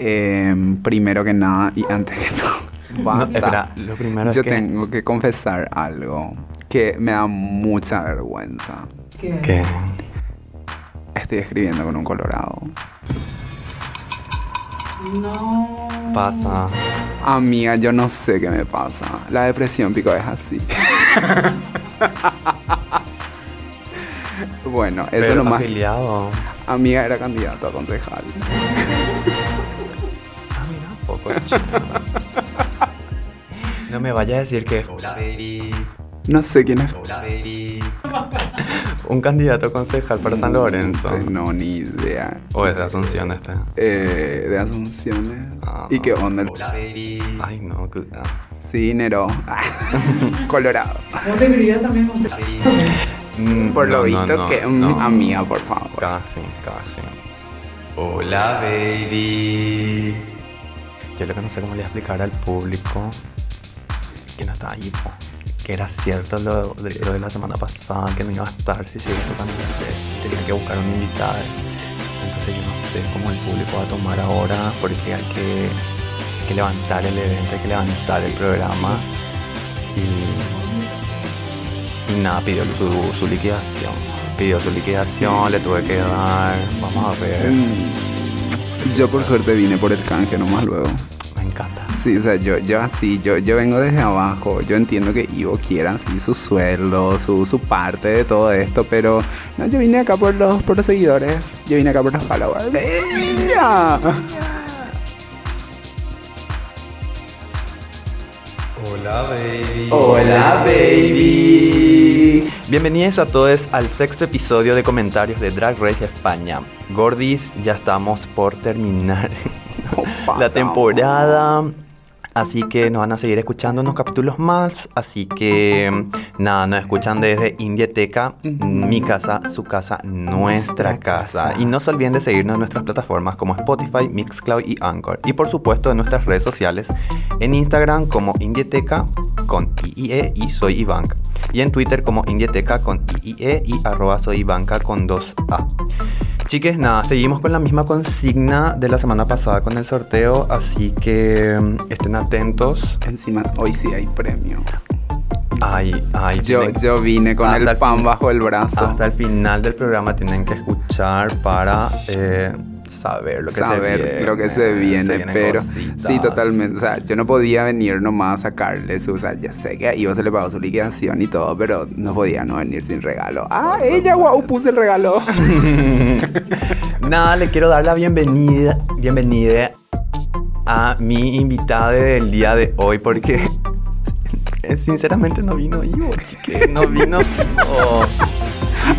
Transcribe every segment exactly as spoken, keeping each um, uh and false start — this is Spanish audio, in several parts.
Eh, primero que nada y antes que todo, basta. No, espera, lo primero Yo es que... tengo que confesar algo que me da mucha vergüenza. ¿Qué? ¿Qué? Estoy escribiendo con un Colorado. No. Pasa. Amiga, yo no sé qué me pasa. La depresión, pico, es así. Bueno, eso Pero es lo más... afiliado. Amiga, era candidato a concejal. No me vaya a decir que es Hola Baby. No sé quién es Hola Baby. Un candidato concejal para San Lorenzo. No, ni idea. ¿O es de Asunción este? Eh, de Asunciones. Ah, ¿y qué onda? Hola Baby. Ay no, qué ah. Sí, Nero. Colorado. No te brilla también con mm, por no, lo visto no, no, que no. Amiga, por favor. Casi, casi. Hola Baby. Yo lo que no sé cómo le explicar al público que no estaba ahí, po, que era cierto lo de, lo de la semana pasada, que no iba a estar si se iba a también, tenía que buscar un invitado. Entonces yo no sé cómo el público va a tomar ahora, porque hay que, hay que levantar el evento, hay que levantar el programa. Y, y nada, pidió su, su liquidación. Pidió su liquidación, le tuve que dar, vamos a ver. Yo por suerte vine por el canje nomás luego. Me encanta. Sí, o sea, yo, yo así, yo, yo vengo desde abajo. Yo entiendo que Ivo quiera así su sueldo, su, su parte de todo esto, pero no, yo vine acá por los, por los seguidores. Yo vine acá por los followers. Sí. Yeah. Hola baby. Hola baby. Bienvenidos a todos al sexto episodio de comentarios de Drag Race España. Gordis, ya estamos por terminar Opa, la temporada, así que nos van a seguir escuchando unos capítulos más, así que nada, nos escuchan desde Indieteca, mi casa, su casa, nuestra casa. Y no se olviden de seguirnos en nuestras plataformas como Spotify, Mixcloud y Anchor. Y por supuesto en nuestras redes sociales, en Instagram como Indieteca con I I E y soy Ivanka. Y en Twitter como Indieteca con I I E y arroba soy Ivanka con dos A. Chiques, nada, seguimos con la misma consigna de la semana pasada con el sorteo, así que estén atentos. Encima, hoy sí hay premios. Ay, ay. Yo, tienen... yo vine con hasta el pan fin... bajo el brazo. Hasta el final del programa tienen que escuchar para... Eh... saber lo que saber se viene, lo que se viene, se pero cositas. Sí, totalmente, o sea, yo no podía venir nomás a sacarle su, o sea, ya sé que a Ivo se le pagó su liquidación y todo, pero no podía no venir sin regalo. Ah, ella, wow, puse el regalo. Nada, le quiero dar la bienvenida, bienvenida a mi invitada del día de hoy, porque sinceramente no vino Ivo, chique, no vino Ivo.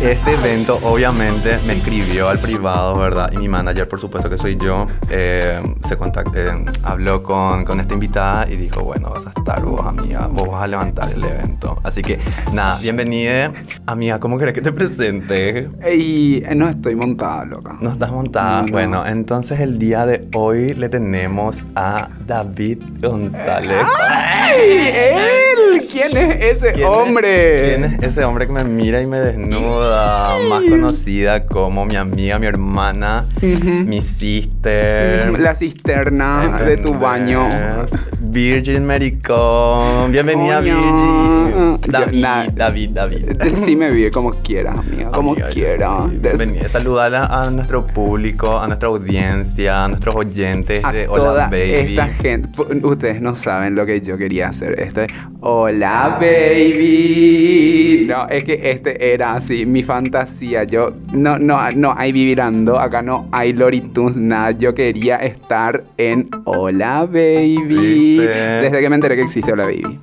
Este evento obviamente me escribió al privado, ¿verdad? Y mi manager, por supuesto que soy yo, eh, se contactó, eh, habló con, con esta invitada y dijo, bueno, vas a estar vos, amiga, vos vas a levantar el evento. Así que, nada, bienvenida. Amiga, ¿cómo querés que te presente? Ey, no estoy montada, loca. No estás montada. No. Bueno, entonces el día de hoy le tenemos a David González. ¡Ay! ¡Él! ¿Quién es ese ¿Quién hombre? Es, ¿Quién es ese hombre que me mira y me desnuda? Más conocida como mi amiga, mi hermana, uh-huh. mi sister. La cisterna ¿entendés? De tu baño. Virgin Maricón. Bienvenida, oh, no. Virgin. David, la... David, David. Sí me vi como quieras, amiga. Como quieras. Sí. Des... Bienvenida. Saludar a, a nuestro público, a nuestra audiencia, a nuestros oyentes a de Hola Baby. Esta gente. Ustedes no saben lo que yo quería hacer. Esto es Hola Baby. No, es que este era así. Mi fantasía, yo, no, no, no hay vivirando, acá no hay Loritunes, nada, yo quería estar en Hola Baby, ¿viste? Desde que me enteré que existe Hola Baby.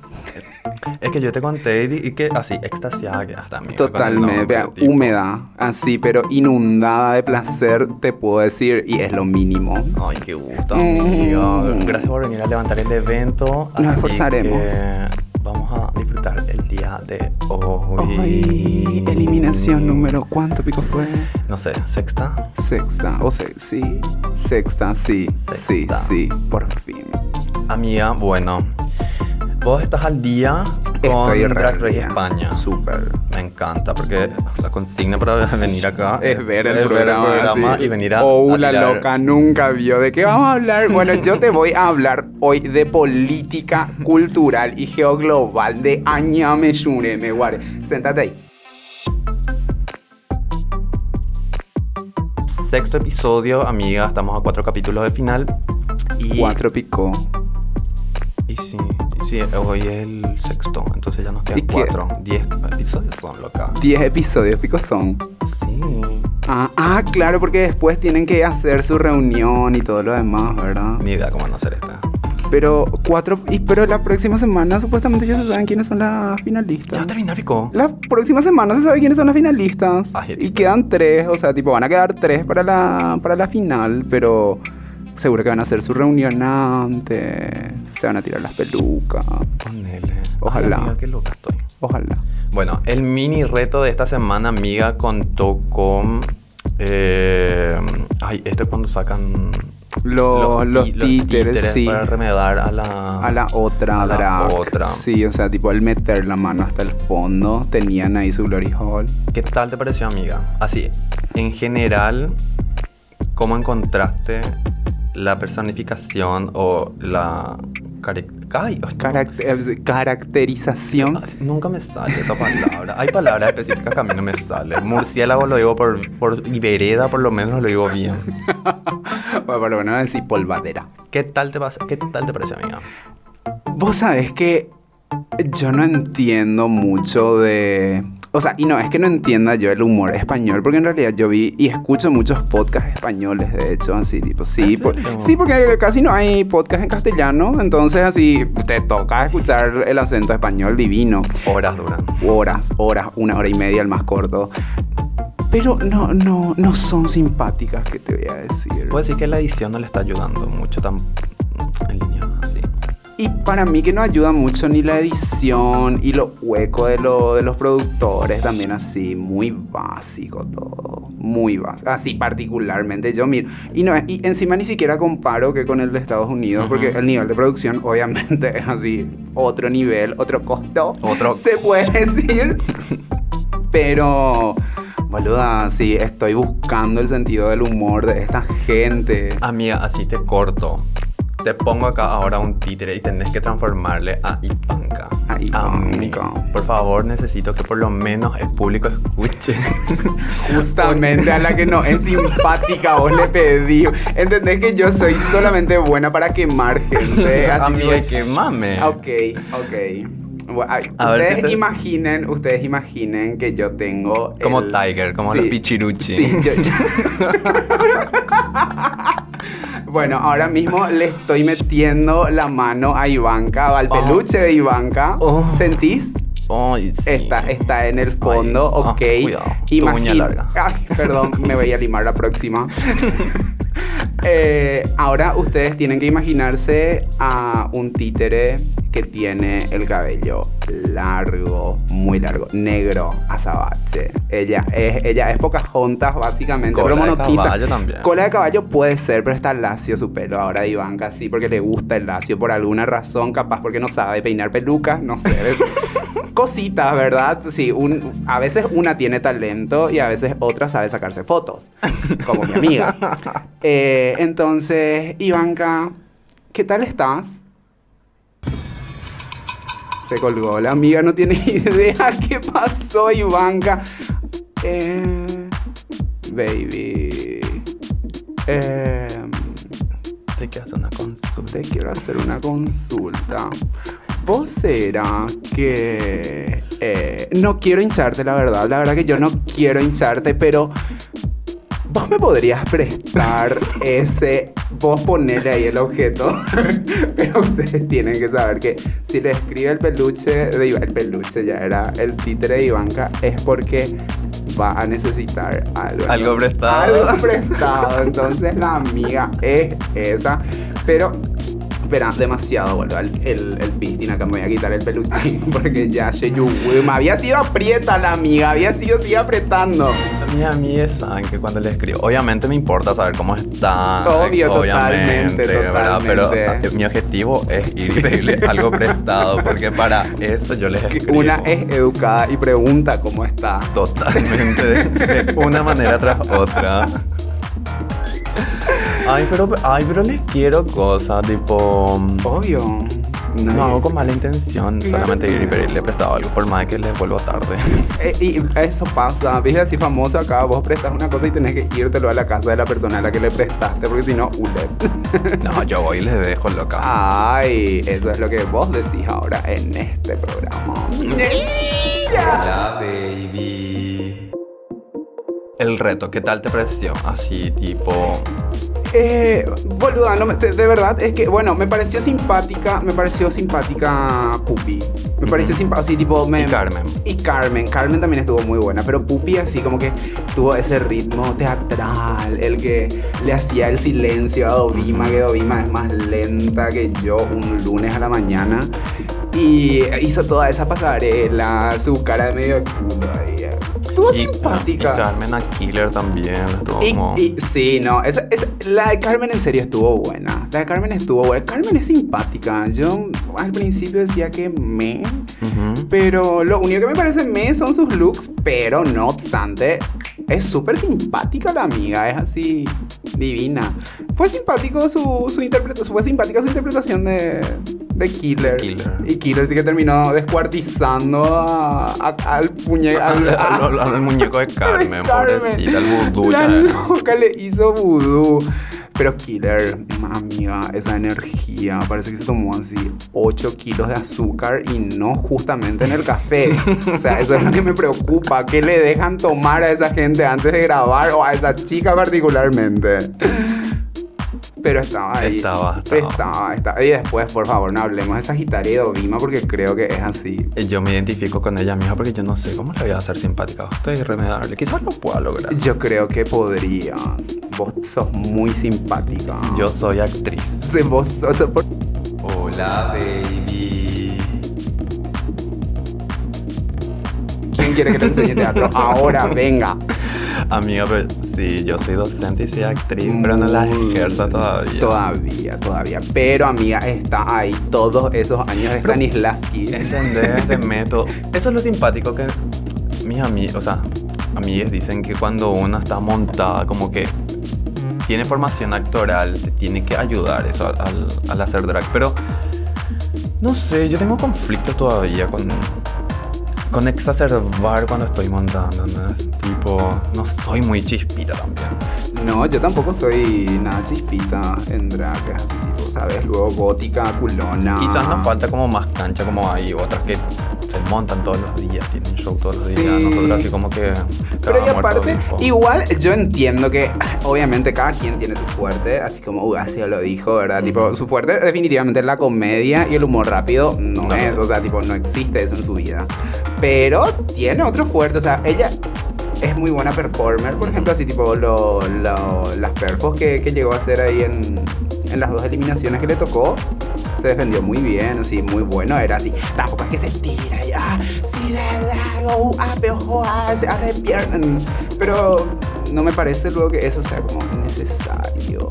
Es que yo te conté y que así, extasiada que hasta mí. Totalmente, húmeda, así, pero inundada de placer, te puedo decir, y es lo mínimo. Ay, qué gusto, amigo. Mm. Gracias por venir a levantar el evento. Nos esforzaremos. Que... vamos a disfrutar el día de hoy. Ay, eliminación número, ¿cuánto pico fue? No sé, ¿sexta? Sexta, o sea, sí, sexta, sí, sexta. sí, sí, por fin. Amiga, bueno, Vos estás al día con Estoy Drag Race España. Súper. Me encanta, porque la consigna para venir acá es, es ver el es programa, ver el programa sí. y venir a... O una loca nunca vio. ¿De qué vamos a hablar? Bueno, yo te voy a hablar hoy de política cultural y geoglobal de Añame Shureme Guare. Séntate ahí. Sexto episodio, amiga. Estamos a cuatro capítulos del final. Y... Cuatro picó. Y sí, y sí, hoy es el sexto, entonces ya nos quedan cuatro. Diez episodios son, loca. Diez episodios, pico son. Sí. Ah, ah, claro, porque después tienen que hacer su reunión y todo lo demás, ¿verdad? Ni idea cómo van a hacer esta. Pero cuatro, y, pero la próxima semana supuestamente ya se saben quiénes son las finalistas. Ya va a terminar, pico. La próxima semana se sabe quiénes son las finalistas. Ay, y quedan tres, o sea, tipo, van a quedar tres para la, para la final, pero seguro que van a hacer su reunión antes. Se van a tirar las pelucas. Ponele. Ojalá. Ay, amiga, qué loca estoy. Ojalá. Bueno, el mini reto de esta semana, amiga, contó con... Eh, ay, esto es cuando sacan... Los, los, tí, los títeres, títeres sí. Para remedar a la... A la otra a la drag. Otra. Sí, o sea, tipo al meter la mano hasta el fondo, tenían ahí su glory hall. ¿Qué tal te pareció, amiga? Así, en general, ¿cómo encontraste la personificación o la... Cari- Ay, oh, Caract- caracterización. Nunca me sale esa palabra. Hay palabras específicas que a mí no me salen. Murciélago lo digo por, por vereda, por lo menos lo digo bien. Bueno, por lo menos decir polvadera. ¿Qué tal te pasa? ¿Qué tal te parece, amiga? Vos sabés que yo no entiendo mucho de... O sea, y no, es que no entienda yo el humor español, porque en realidad yo vi y escucho muchos podcasts españoles, de hecho, así, tipo, sí, por, sí, porque casi no hay podcast en castellano, entonces así te toca escuchar el acento español divino. Horas duran. Horas, horas, una hora y media, el más corto. Pero no, no, no son simpáticas, que te voy a decir. Puedo decir que la edición no le está ayudando mucho tan en línea, así. Y para mí que no ayuda mucho ni la edición y lo hueco de, lo, de los productores, también así, muy básico todo, muy básico, así particularmente yo miro. Y, no, y encima ni siquiera comparo que con el de Estados Unidos, uh-huh. porque el nivel de producción obviamente es así, otro nivel, otro costo, otro se puede decir, pero... Boluda, sí, estoy buscando el sentido del humor de esta gente. Amiga, así te corto. Te pongo acá ahora un títere y tenés que transformarle a Ivanka. A Ivanka. Por favor, necesito que por lo menos el público escuche. Justamente a la que no es simpática, vos le pedí. ¿Entendés que yo soy solamente buena para quemar gente? Así amiga, que... quemame. Ok, ok. Bueno, a ustedes si te... imaginen, ustedes imaginen que yo tengo el... Como Tiger, como sí, los pichiruchi. Sí, yo... Bueno, ahora mismo le estoy metiendo la mano a Ivanka, al oh. peluche de Ivanka. Oh. ¿Sentís? Oh, sí. Está, está en el fondo, ay, ok. Oh, cuidado, Imagin- tu uña larga. Ay, perdón, me voy a limar la próxima. Eh, ahora ustedes tienen que imaginarse a un títere que tiene el cabello largo, muy largo, negro, azabache. Ella es, ella es Pocahontas básicamente, cola pero monotiza. Cola de caballo también. Cola de caballo puede ser, pero está lacio su pelo ahora de Ivanka, sí, porque le gusta el lacio por alguna razón, capaz porque no sabe peinar pelucas, no sé. Cositas, ¿verdad? Sí, un, a veces una tiene talento y a veces otra sabe sacarse fotos, como mi amiga. Eh, entonces, Ivanka, ¿qué tal estás? Se colgó. La amiga no tiene idea qué pasó, Ivanka. Eh, baby. Eh, te quiero hacer una consulta. Te quiero hacer una consulta. ¿Vos será que... Eh, no quiero hincharte, la verdad. La verdad que yo no quiero hincharte, pero... ¿Vos me podrías prestar ese? Vos ponele ahí el objeto. Pero ustedes tienen que saber que si le escribe el peluche de Ivanka, el peluche ya era el títere de Ivanka, es porque va a necesitar algo. Algo prestado. Algo prestado. Entonces la amiga es esa. Pero esperando demasiado, boludo, el, el, el piscina, que me voy a quitar el peluchín porque ya Sheyu, me había sido aprieta la amiga, había sido, sigue apretando. Mi amiga saben que cuando le escribo, obviamente me importa saber cómo está. Obvio, totalmente, totalmente. ¿Verdad? Pero mi objetivo es ir y pedirle algo prestado, porque para eso yo les escribo. Una es educada y pregunta cómo está. Totalmente, de una manera tras otra. Ay, pero, ay, pero les quiero cosas, tipo... Obvio. No, no hago con mala intención, claro, solamente ir y pedirle prestado algo, por más que les vuelva tarde. Y, y eso pasa, viste, así famoso acá, vos prestas una cosa y tenés que írtelo a la casa de la persona a la que le prestaste, porque si no, ulet. No, yo voy y les dejo loca. Ay, eso es lo que vos decís ahora en este programa. Hola, baby. El reto, ¿qué tal te pareció? Así, tipo... Eh, boluda, no, de, de verdad, es que, bueno, me pareció simpática, me pareció simpática Pupi. Me uh-huh. pareció simpática, así tipo... Me, y Carmen. Y Carmen, Carmen también estuvo muy buena, pero Pupi así como que tuvo ese ritmo teatral, el que le hacía el silencio a Dovima, uh-huh. que Dovima es más lenta que yo un lunes a la mañana. Y hizo toda esa pasarela, su cara de medio culo ahí. Estuvo y, simpática. Y Carmen a Killer también. Y, como... y, sí, no. Esa, esa, la de Carmen en serio estuvo buena. La de Carmen estuvo buena. Carmen es simpática. Yo al principio decía que me... Uh-huh. Pero lo único que me parece me son sus looks. Pero no obstante, es súper simpática la amiga. Es así... divina. Fue simpático su, su interpretación. Fue simpática su interpretación de... de Killer. Killer. Y Killer sí que terminó descuartizando a, a, al, puñe, al, a, al, al, al muñeco de Carmen, pobrecita, al vudú. La loca le hizo vudú. Pero Killer, amiga, esa energía, parece que se tomó así ocho kilos de azúcar y no justamente en el café. O sea, eso es lo que me preocupa. ¿Qué le dejan tomar a esa gente antes de grabar? O a esa chica particularmente. Pero estaba ahí. Estaba, estaba. Estaba, estaba. Y después, por favor, no hablemos de Sagitaria y Dovima porque creo que es así. Yo me identifico con ella, mija, porque yo no sé cómo le voy a hacer simpática a usted y remediarle. Quizás lo pueda lograr. Yo creo que podrías. Vos sos muy simpática. Yo soy actriz. Sí, vos sos... Hola, baby. ¿Quién quiere que te enseñe teatro? Ahora, venga. Amiga, pero sí, yo soy docente y soy actriz, mm, pero no las ejerzo todavía. Todavía, todavía. Pero, amiga, está ahí todos esos años de Stanislavski. ¿Entendés? Este método. Eso es lo simpático que mis amigos, o sea, amigas dicen que cuando una está montada, como que tiene formación actoral, te tiene que ayudar eso al, al, al hacer drag. Pero, no sé, yo tengo conflictos todavía con... con exacerbar cuando estoy montando, ¿no? Es tipo, no soy muy chispita también. No, yo tampoco soy nada chispita en drag, así tipo, ¿sabes? Luego gótica, culona. Quizás nos falta como más cancha, como hay otras que se montan todos los días, tienen show todos los sí. días, nosotros así como que... Pero y aparte, igual yo entiendo que obviamente cada quien tiene su fuerte, así como Ugacio lo dijo, ¿verdad? Mm. Tipo, su fuerte definitivamente es la comedia y el humor rápido no, no es, o sea, tipo, no existe eso en su vida. Pero tiene otro fuerte, o sea, ella es muy buena performer, por ejemplo, así tipo lo, lo, las perfos que, que llegó a hacer ahí en, en las dos eliminaciones que le tocó, se defendió muy bien, así, muy bueno, era así, tampoco es que se tira y ah, sí, de largo, ah, pero ah, se abre piernas, pero no me parece luego que eso sea como necesario.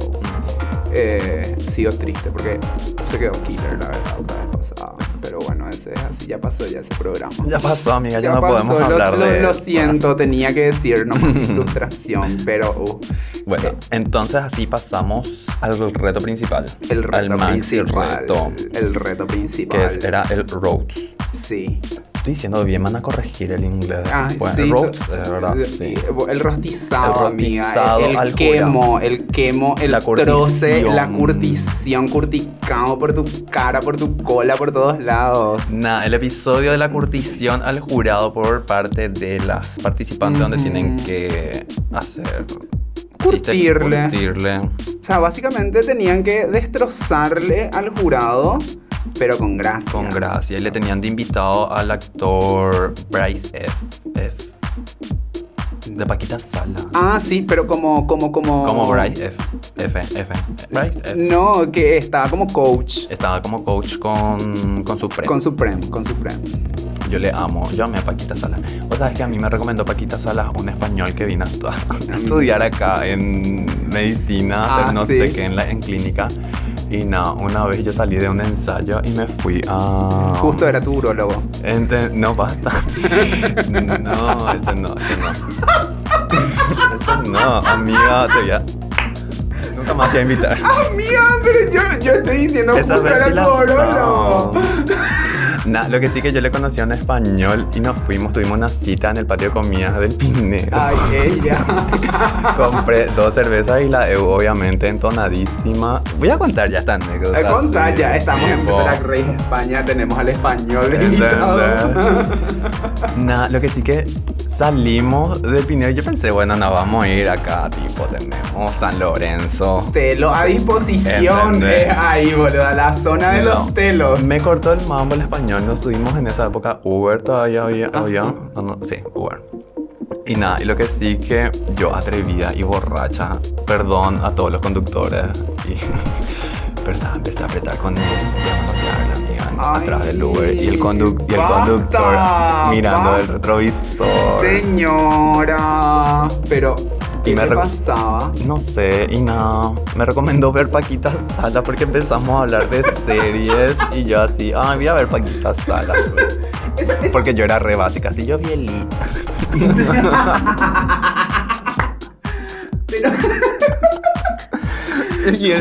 Eh, sido triste porque se quedó Killer la verdad otra vez pasada, pero bueno, ese es así, ya pasó ya ese programa, ya pasó amiga, ya, ya no pasó, podemos hablar lo, de lo, lo siento, tenía que decir, no más ilustración, pero uh, bueno, eh. entonces así pasamos al reto principal, el reto al maxi principal, reto, el reto principal que es, era el road. Sí. Estoy diciendo bien, van a corregir el inglés. Ah, bueno, sí, el roast, ¿verdad? Sí. El rostizado, el rostizado, amiga. El, el quemo, el quemo, el la troce, la curtición, curticado por tu cara, por tu cola, por todos lados. Nada, el episodio de la curtición al jurado por parte de las participantes, mm-hmm. donde tienen que hacer... curtirle. curtirle. O sea, básicamente tenían que destrozarle al jurado... pero con gracia. Con gracia. Y le tenían de invitado al actor Bryce F. F. de Paquita Salas. Ah, sí, pero como, como, como... Como Bryce F, F, F, Bryce F. No, que estaba como coach. Estaba como coach con, con Supreme. Con Supreme, con Supreme. Yo le amo, yo amé a Paquita Salas. Vos sabés que a mí me recomendó Paquita Salas, un español que vino a, a estudiar acá en medicina, ah, hacer no sí. sé qué en, la, en clínica. Y no, una vez yo salí de un ensayo y me fui a... Justo era tu urólogo. Ente... No, basta. No, eso no, eso no. Eso no, amiga, te voy a... Nunca más te voy a invitar. Amiga, pero yo, yo estoy diciendo que justo era tu urólogo. Nah, lo que sí que yo le conocí a un español y nos fuimos, tuvimos una cita en el patio de comidas del Pinero. Ay, ella. Compré dos cervezas y la eu, obviamente, entonadísima. Voy a contar ya esta anécdota. Voy a contar ya, estamos en Drag Race España, tenemos al español invitado. Nah, lo que sí que salimos del Pinero y yo pensé, bueno, no, vamos a ir acá, tipo, tenemos San Lorenzo. Telo a disposición, es ahí, boludo, la zona de los telos. Me cortó el mambo el español. Nos subimos en esa época Uber todavía había, había no, no, sí, Uber. Y nada, y lo que sí que yo atrevida y borracha, perdón a todos los conductores, y pero nada, empecé a apretar con él y a manosear la amiga Ay, atrás del Uber y el, condu- y el basta, conductor mirando basta, el retrovisor. Señora, pero... ¿Qué me rec- pasaba? No sé, y nada, me recomendó ver Paquita Salas porque empezamos a hablar de series y yo así, ah, voy a ver Paquita Salas. Eso, eso. Porque yo era re básica, así yo vi el... Pero...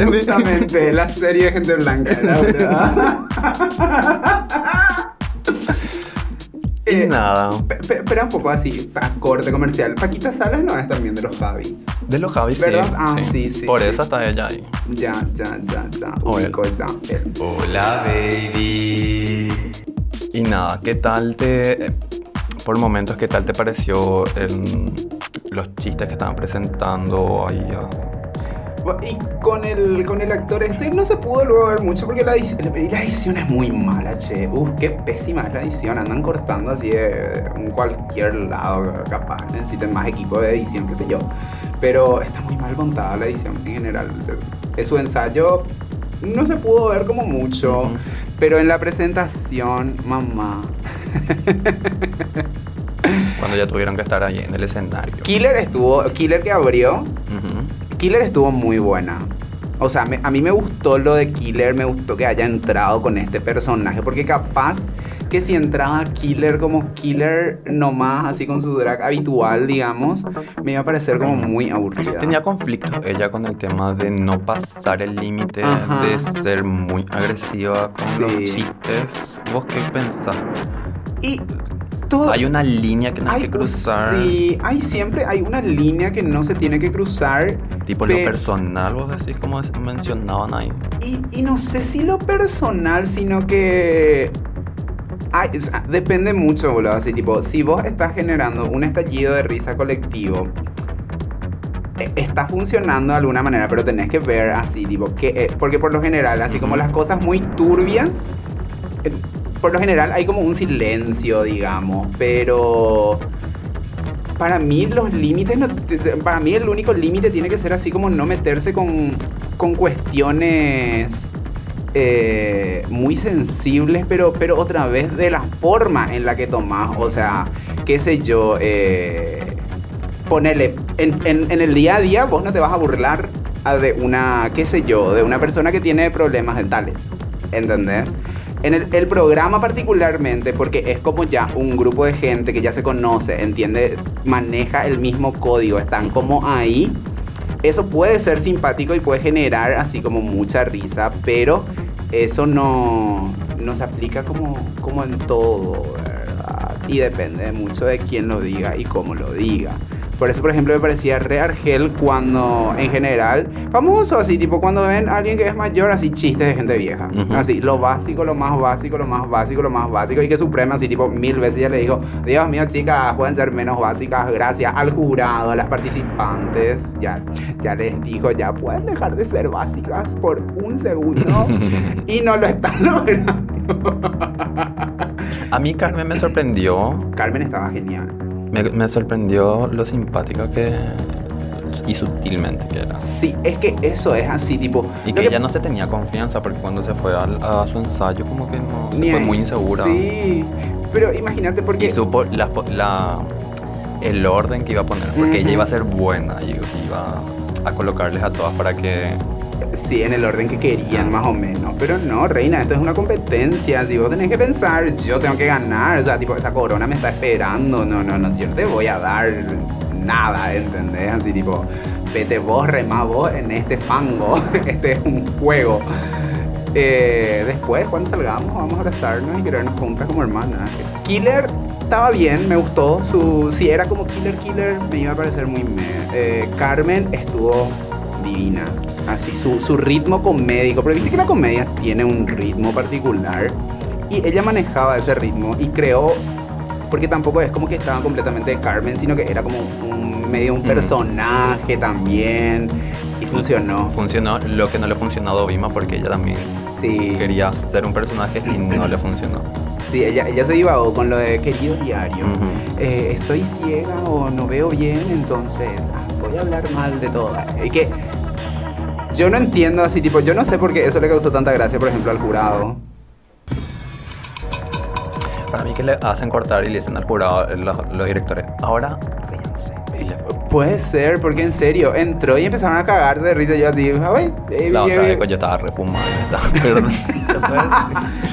Justamente, la serie de gente blanca, la verdad. Eh, y nada. Espera pe, un poco así, a corte comercial. Paquita Salas no es también de los Javis. De los Javis, ¿verdad? Sí. Ah, sí, sí. sí Por sí. eso está ella ahí. Ya, ya, ya, ya. Único example. Hola, baby. Y nada, ¿qué tal te... Por momentos, ¿qué tal te pareció el, los chistes que estaban presentando ahí a... Y con el, con el actor este no se pudo luego ver mucho porque la edición, la edición es muy mala, che. Uf, qué pésima es la edición. Andan cortando así de cualquier lado, capaz. Necesitan más equipo de edición, qué sé yo. Pero está muy mal contada la edición en general. Es su ensayo, no se pudo ver como mucho. Uh-huh. Pero en la presentación, mamá. Cuando ya tuvieron que estar ahí en el escenario. Killer estuvo, Killer que abrió. Uh-huh. Killer estuvo muy buena. O sea, me, a mí me gustó lo de Killer, me gustó que haya entrado con este personaje, porque capaz que si entraba Killer como Killer nomás, así con su drag habitual, digamos, me iba a parecer como muy aburrida. Tenía conflicto ella con el tema de no pasar el límite, de ser muy agresiva con sí. los chistes. ¿Vos qué pensás? Y... Todo. Hay una línea que no hay, hay que cruzar. Sí, hay siempre hay una línea que no se tiene que cruzar. Tipo pe- lo personal, vos decís, como mencionaban ahí. Y, y no sé si lo personal, sino que... Ay, o sea, depende mucho, boludo. Así, tipo, si vos estás generando un estallido de risa colectivo... Está funcionando de alguna manera, pero tenés que ver así, tipo, que eh, porque por lo general, así como las cosas muy turbias... Eh, Por lo general hay como un silencio, digamos, pero para mí los límites, no, para mí el único límite tiene que ser así como no meterse con, con cuestiones eh, muy sensibles, pero, pero otra vez de la forma en la que tomás, o sea, qué sé yo, eh, ponele, en, en, en el día a día vos no te vas a burlar de una, qué sé yo, de una persona que tiene problemas dentales, ¿entendés? En el, el programa particularmente, porque es como ya un grupo de gente que ya se conoce, entiende, maneja el mismo código, están como ahí. Eso puede ser simpático y puede generar así como mucha risa, pero eso no, no se aplica como, como en todo, ¿verdad? Y depende mucho de quién lo diga y cómo lo diga. Por eso, por ejemplo, me parecía re Argel cuando, en general, famoso, así, tipo, cuando ven a alguien que es mayor, así, chistes de gente vieja. Uh-huh. Así, lo básico, lo más básico, lo más básico, lo más básico. Y que Suprema, así, tipo, mil veces ya le digo, Dios mío, chicas, pueden ser menos básicas, gracias al jurado, a las participantes. Ya, ya les digo, ya pueden dejar de ser básicas por un segundo. Y no lo están logrando. A mí Carmen me sorprendió. Carmen estaba genial. Me, me sorprendió lo simpática que... y sutilmente que era. Sí, es que eso es así, tipo... Y que, que ella no se tenía confianza, porque cuando se fue al, a su ensayo como que no... Se fue muy insegura. Sí, pero imagínate porque... Y supo la, la, el orden que iba a poner, porque uh-huh. ella iba a ser buena y iba a colocarles a todas para que... Sí, en el orden que querían, más o menos. Pero no, reina, esto es una competencia. Si vos tenés que pensar, yo tengo que ganar. O sea, tipo, esa corona me está esperando. No, no, no, yo no te voy a dar nada, ¿entendés? Así, tipo, vete vos, remá vos en este fango. Este es un juego. Eh, después, cuando salgamos, vamos a abrazarnos y querernos juntas como hermanas. Killer estaba bien, me gustó. Su, si era como Killer, Killer, me iba a parecer muy meh. Eh, Carmen estuvo divina. Así, su, su ritmo comédico, pero viste que la comedia tiene un ritmo particular y ella manejaba ese ritmo y creó, porque tampoco es como que estaba completamente de Carmen, sino que era como un, medio un personaje sí. también, y funcionó. Funcionó lo que no le funcionó a Dovima, porque ella también sí. quería ser un personaje y no le funcionó. Sí, ella, ella se divagó con lo de querido diario. Uh-huh. Eh, estoy ciega o no veo bien, entonces ah, voy a hablar mal de todo. Y que... Yo no entiendo así, tipo, yo no sé por qué eso le causó tanta gracia, por ejemplo, al jurado. Para mí que le hacen cortar y le dicen al jurado, los, los directores, ahora ríense. Puede ser, porque en serio, entró y empezaron a cagarse de risa, yo así, a ver, baby. La otra vez cuando yo estaba refumado, estaba, perdón.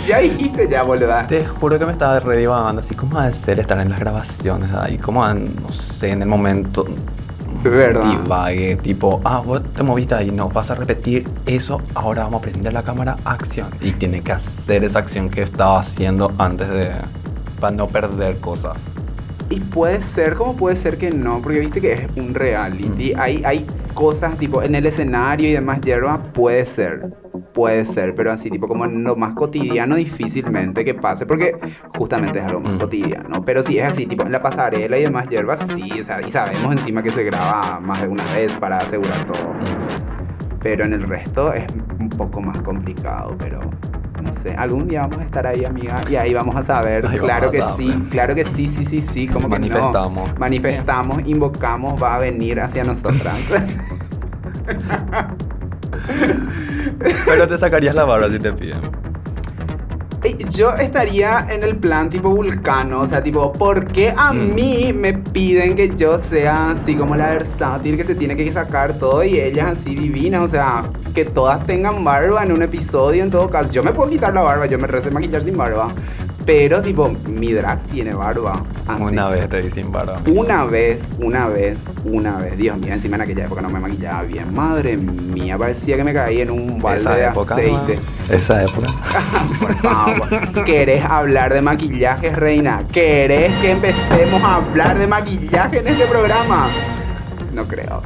Ya dijiste, ya, boluda. Te juro que me estaba redivagando, así, ¿cómo va a ser estar en las grabaciones ahí? ¿Cómo, no sé, en el momento... ¿Verdad? Divague, tipo, ah, vos te moviste ahí, no, vas a repetir eso, ahora vamos a prender la cámara, acción. Y tiene que hacer esa acción que estaba haciendo antes de... para no perder cosas. Y puede ser, como puede ser que no, porque viste que es un reality, mm. hay, hay cosas, tipo, en el escenario y demás hierba, puede ser, puede ser, pero así, tipo, como en lo más cotidiano, difícilmente que pase, porque justamente es algo más mm. cotidiano, pero sí es así, tipo, en la pasarela y demás hierbas, sí, o sea, y sabemos encima que se graba más de una vez para asegurar todo, pero en el resto es un poco más complicado, pero... No sé, algún día vamos a estar ahí, amiga, y ahí vamos a saber. Ahí claro que saber. sí, claro que sí, sí, sí, sí. Como manifestamos. Que no. Manifestamos, invocamos, va a venir hacia nosotras. Pero te sacarías la barba si te piden. Yo estaría en el plan tipo Vulcano, o sea, tipo, ¿por qué a mm. mí me piden que yo sea así como la versátil que se tiene que sacar todo y ellas así divinas? O sea, que todas tengan barba en un episodio, en todo caso. Yo me puedo quitar la barba, yo me recé maquillar sin barba, pero tipo, mi drag tiene barba. Así. Una vez te di sin barba. Una vez, una vez, una vez. Dios mío, encima en aquella época no me maquillaba bien. Madre mía, parecía que me caí en un balde esa de época, aceite. Ma. Esa época. Por favor. ¿Querés hablar de maquillaje, reina? ¿Querés que empecemos a hablar de maquillaje en este programa? No creo.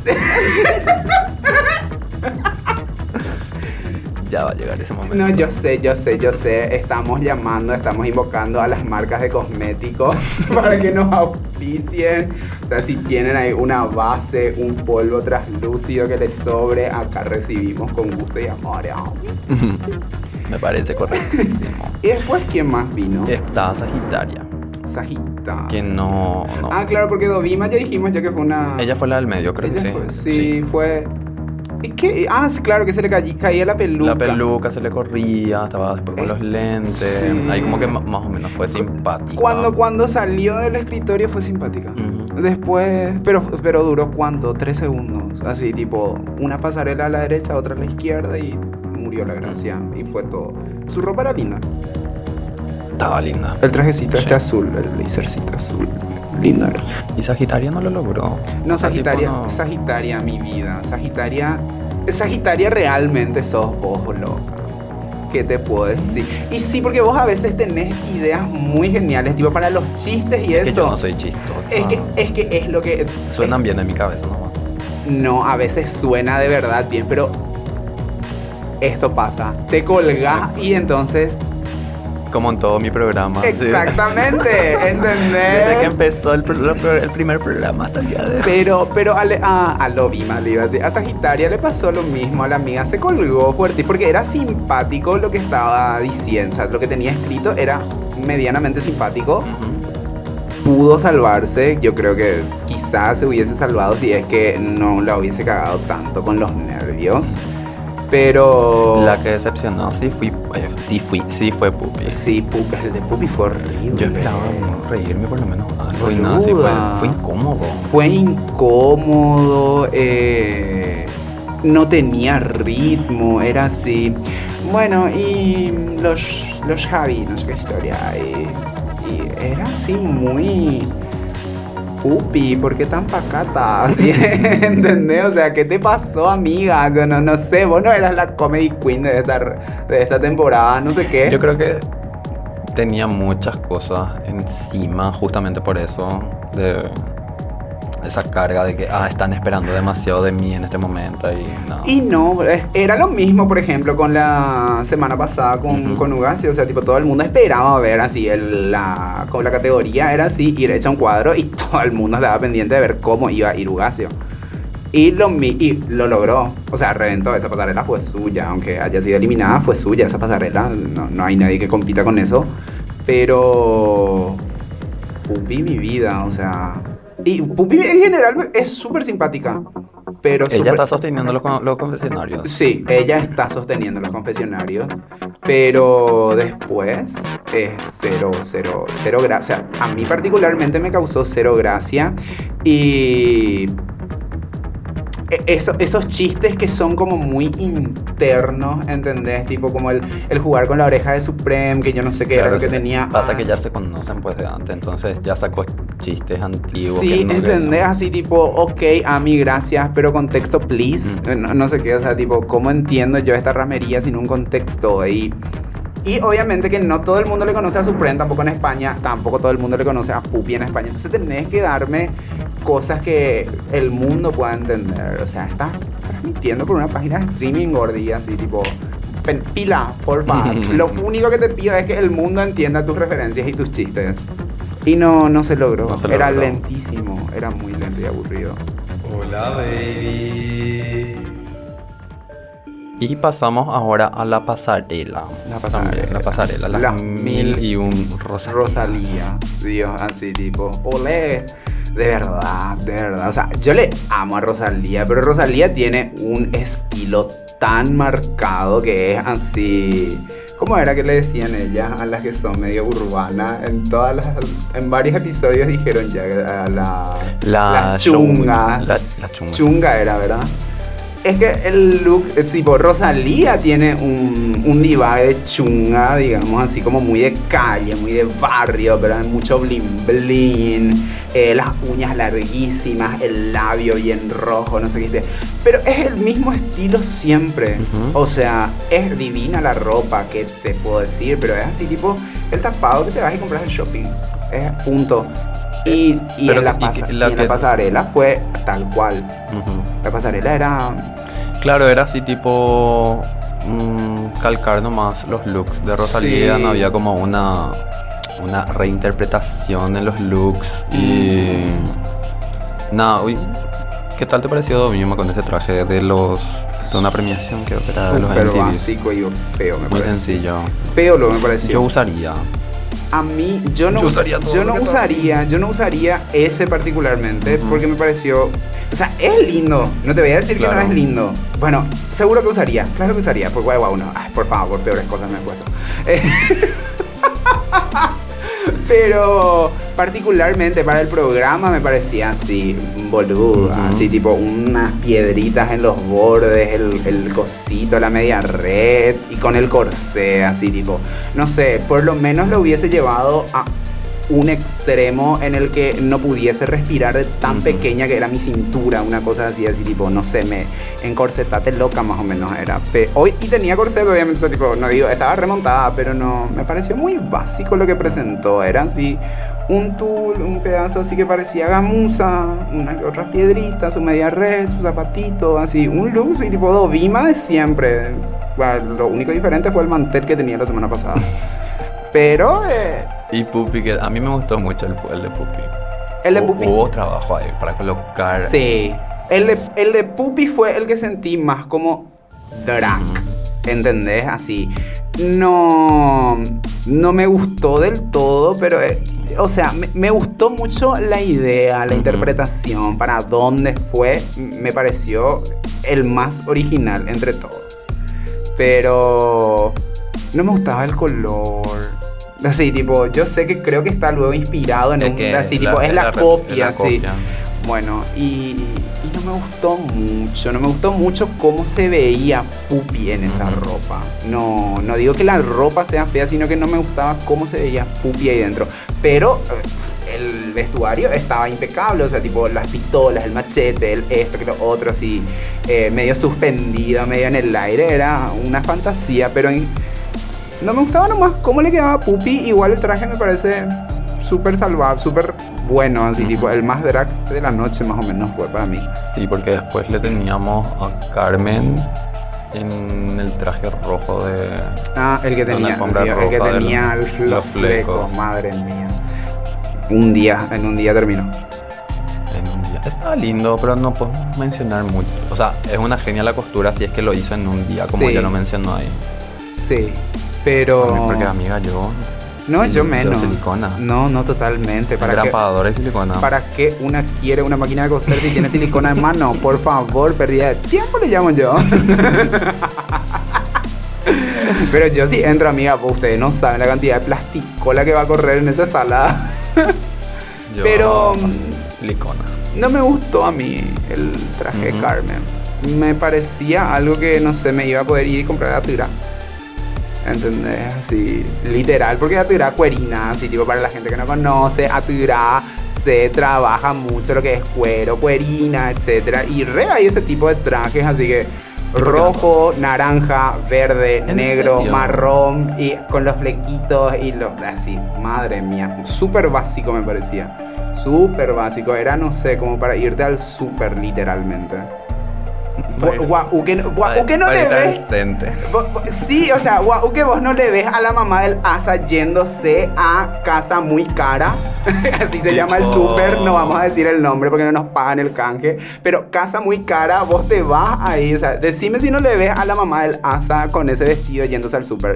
Ya va a llegar ese momento. No, yo sé, yo sé, yo sé. Estamos llamando, estamos invocando a las marcas de cosméticos para que nos auspicien. O sea, si tienen ahí una base, un polvo traslúcido que les sobre, acá recibimos con gusto y amor. Me parece correctísimo. ¿Y después quién más vino? Está Sagitaria. Sagita. Que no, no. Ah, claro, porque Dovima ya dijimos ya que fue una... Ella fue la del medio, creo Ella que sí. Fue, sí. Sí, fue... ¿Qué? Ah, sí, claro, que se le ca- caía la peluca. La peluca se le corría, estaba después con los lentes. Sí. Ahí como que m- más o menos fue simpática. Cuando, cuando salió del escritorio fue simpática. Uh-huh. Después, pero, pero duró ¿cuánto? Tres segundos. Así, tipo, una pasarela a la derecha, otra a la izquierda y murió la gracia. Uh-huh. Y fue todo. Su ropa era linda. Estaba linda. El trajecito sí. este azul, el blazercito azul. Lindo. Y Sagitaria no lo logró. No, Sagitaria, no... Sagitaria, mi vida. Sagitaria, Sagitaria realmente sos vos, loca. ¿Qué te puedo decir? Y sí, porque vos a veces tenés ideas muy geniales, tipo para los chistes y es eso. Es que yo no soy chistosa. Es que es, que es lo que... Suenan es, bien en mi cabeza nomás. No, a veces suena de verdad bien, pero esto pasa. Te colgás y entonces... Como en todo mi programa. Exactamente, ¿sí? ¿Entendés? Desde que empezó el, pro- el primer programa hasta el día de hoy. Pero, pero a, le- a, a Dovima le iba a decir, a Sagitaria le pasó lo mismo, a la amiga se colgó fuerte, porque era simpático lo que estaba diciendo, o sea, lo que tenía escrito era medianamente simpático, uh-huh. pudo salvarse, yo creo que quizás se hubiese salvado si es que no la hubiese cagado tanto con los nervios. Pero la que decepcionó sí fui, eh, sí fui, sí fue Pupi. Sí, Pupi, el de Pupi fue horrible. Yo esperaba reírme por lo menos algo y nada, sí, fue, fue incómodo. Fue incómodo, eh, no tenía ritmo, era así. Bueno, y los, los Javi, no sé qué historia, y, y era así muy... Pupi, ¿por qué tan pacata? ¿Sí? ¿Entendés? O sea, ¿qué te pasó, amiga? No, no sé, vos no eras la comedy queen de esta, de esta temporada, no sé qué. Yo creo que tenía muchas cosas encima, justamente por eso, de esa carga de que, ah, están esperando demasiado de mí en este momento y no. Y no, era lo mismo, por ejemplo, con la semana pasada con, uh-huh. con Ugacio, o sea, tipo, todo el mundo esperaba ver así, el, la, con la categoría era así, ir hecha un cuadro y todo el mundo estaba pendiente de ver cómo iba a ir Ugacio. Y lo, y lo logró, o sea, reventó, esa pasarela fue suya, aunque haya sido eliminada, fue suya esa pasarela, no, no hay nadie que compita con eso, pero... Viví mi vida, o sea... Y Pupi en general es súper simpática, pero ella super... está sosteniendo los, los confesionarios. Sí, ella está sosteniendo los confesionarios, pero después es cero, cero, cero gracia. O sea, a mí particularmente me causó cero gracia y eso, esos chistes que son como muy internos, ¿entendés? Tipo como el, el jugar con la oreja de Supreme, que yo no sé qué claro, era lo que tenía. Pasa ah. que ya se conocen pues de antes, entonces ya sacó chistes antiguos. Sí, no ¿entendés? Era. Así tipo, ok, a mí gracias, pero contexto, please. Mm. No, no sé qué, o sea, tipo, ¿cómo entiendo yo esta ramería sin un contexto? Y, y obviamente que no todo el mundo le conoce a Supreme, tampoco en España, tampoco todo el mundo le conoce a Pupi en España. Entonces tenés que darme... cosas que el mundo pueda entender. O sea, estás transmitiendo por una página de streaming, Jordi, así tipo pila, porfa. Lo único que te pido es que el mundo entienda tus referencias y tus chistes. Y no, no se logró. No se era logró. lentísimo. Era muy lento y aburrido. Hola, baby. Y pasamos ahora a la pasarela. La pasarela. También, la pasarela. Las, las mil y un Rosalía. Rosalía. Dios, así tipo, olé. De verdad, de verdad. O sea, yo le amo a Rosalía, pero Rosalía tiene un estilo tan marcado que es así... ¿Cómo era que le decían ellas a las que son medio urbanas? En todas las, en varios episodios dijeron ya la... La, la chunga. La, la chunga. Chunga era, ¿verdad? Es que el look, tipo, Rosalía tiene un, un divague de chunga, digamos, así como muy de calle, muy de barrio, pero hay mucho bling bling, eh, las uñas larguísimas, el labio bien rojo, no sé qué. Pero es el mismo estilo siempre. Uh-huh. O sea, es divina la ropa, que te puedo decir, pero es así tipo el tapado que te vas y compras en shopping. Es punto. Y, y, pero, en, la pasa- y, la, y en la pasarela fue tal cual. Uh-huh. La pasarela era... Claro, era así tipo... Mmm, calcar nomás los looks de Rosalía. Sí. No había como una, una reinterpretación en los looks. Mm. Y... Nada, uy... ¿Qué tal te pareció Dovima con ese traje de los... de una premiación que era de los M T V? Pero básico y feo, me parece. Muy sencillo. Feo lo me pareció. Yo usaría... A mí, yo no, yo usaría, yo no usaría, yo no usaría ese particularmente, uh-huh. porque me pareció, o sea, es lindo, no te voy a decir claro. que no es lindo. Bueno, seguro que usaría, claro que usaría, porque guau, guau, no, ay, por favor, peores cosas me he puesto. Eh. Pero particularmente para el programa me parecía así, boludo, uh-huh. así tipo unas piedritas en los bordes, el, el cosito, la media red y con el corsé, así tipo, no sé, por lo menos lo hubiese llevado a un extremo en el que no pudiese respirar de tan uh-huh. pequeña que era mi cintura, una cosa así, así tipo, no sé, me encorsetate loca más o menos era. Pe- Hoy, y tenía corset, obviamente, tipo, no digo, estaba remontada, pero no, me pareció muy básico lo que presentó, era así, un tul, un pedazo así que parecía gamuza, unas otras piedritas, su media red, su zapatito, así, un look, así tipo Dovima de siempre. Bueno, lo único diferente fue el mantel que tenía la semana pasada. Pero... Eh, y Pupi, que a mí me gustó mucho el, el de Pupi. El de Pupi. Hubo trabajo ahí para colocar. Sí. El de, el de Pupi fue el que sentí más como drag. Mm. ¿Entendés? Así. No. No me gustó del todo, pero. Eh, o sea, me, me gustó. gustó mucho la idea, la uh-huh. interpretación, para dónde fue, me pareció el más original entre todos. Pero no me gustaba el color. Así, tipo, yo sé que creo que está luego inspirado en es un... Así, la, tipo, es la, la copia, así. Bueno, y, y no me gustó mucho. No me gustó mucho cómo se veía Pupi en esa uh-huh. ropa. No, no digo que la ropa sea fea, sino que no me gustaba cómo se veía Pupi ahí dentro. Pero el vestuario estaba impecable. O sea, tipo, las pistolas, el machete, el esto, que lo otro, así. Eh, medio suspendido, medio en el aire. Era una fantasía, pero... En, no me gustaba nomás cómo le quedaba a Pupi. Igual el traje me parece súper salvable, súper bueno, así uh-huh. tipo el más drag de la noche más o menos fue para mí. Sí, porque después le teníamos a Carmen en el traje rojo de... Ah, el que tenía, tío, el que tenía del, los, los flecos. flecos, madre mía. Un día, en un día terminó. En un día. Estaba lindo, pero no puedo mencionar mucho. O sea, es una genia la costura si es que lo hizo en un día, como sí. ya lo mencionó ahí. Sí. Pero... También porque amiga yo... No, sí, yo menos. Silicona. No, no, totalmente. ¿Para grapadora y silicona? ¿Para qué una quiere una máquina de coser si tiene silicona en mano? Por favor, pérdida de tiempo le llamo yo. Pero yo sí entro, amiga, pues ustedes no saben la cantidad de plasticola que va a correr en esa sala. Yo, pero... silicona. No me gustó a mí el traje uh-huh. de Carmen. Me parecía algo que, no sé, me iba a poder ir y comprar a Atirá. ¿Entendés? Así, literal, porque Atirá cuerina, así tipo para la gente que no conoce, Atirá se trabaja mucho lo que es cuero, cuerina, etcétera. Y re hay ese tipo de trajes, así que rojo, no? naranja, verde, negro, serio? marrón, y con los flequitos y los así, madre mía, súper básico me parecía, súper básico, era no sé, como para irte al súper literalmente. Guau, que no, guau, que no le ves. Sí, o sea, guau, que vos no le ves a la mamá del Asa yéndose a Casa Muy Cara. Así se llama el súper, no vamos a decir el nombre porque no nos pagan el canje. Pero Casa Muy Cara, vos te vas ahí. O sea, decime si no le ves a la mamá del Asa con ese vestido yéndose al súper.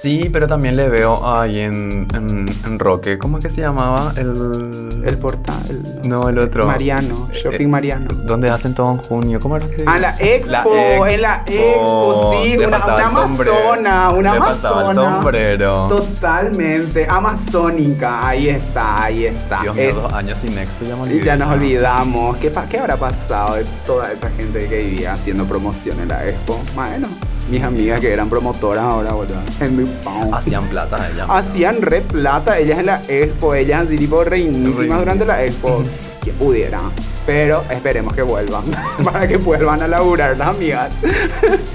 Sí, pero también le veo ahí en, en, en Roque. ¿Cómo es que se llamaba? El... El portal. No, el otro. Mariano, Shopping eh, Mariano. Donde hacen todo en junio. ¿Cómo era que se llama? Ah, la expo, la expo. En la expo, sí. Le una una amazona, una le amazona. Le sombrero. Totalmente, amazónica. Ahí está, ahí está. Dios mío, es... dos años sin expo ya me olvidé. Y ya nos olvidamos. ¿Qué, ¿Qué habrá pasado de toda esa gente que vivía haciendo promoción en la expo? Bueno, mis amigas que eran promotoras ahora, boludo. Hacían plata ellas. Hacían re plata ellas en la expo, ellas así tipo reinísimas durante la expo. Que pudiera. Pero esperemos que vuelvan. Para que vuelvan a laburar las amigas.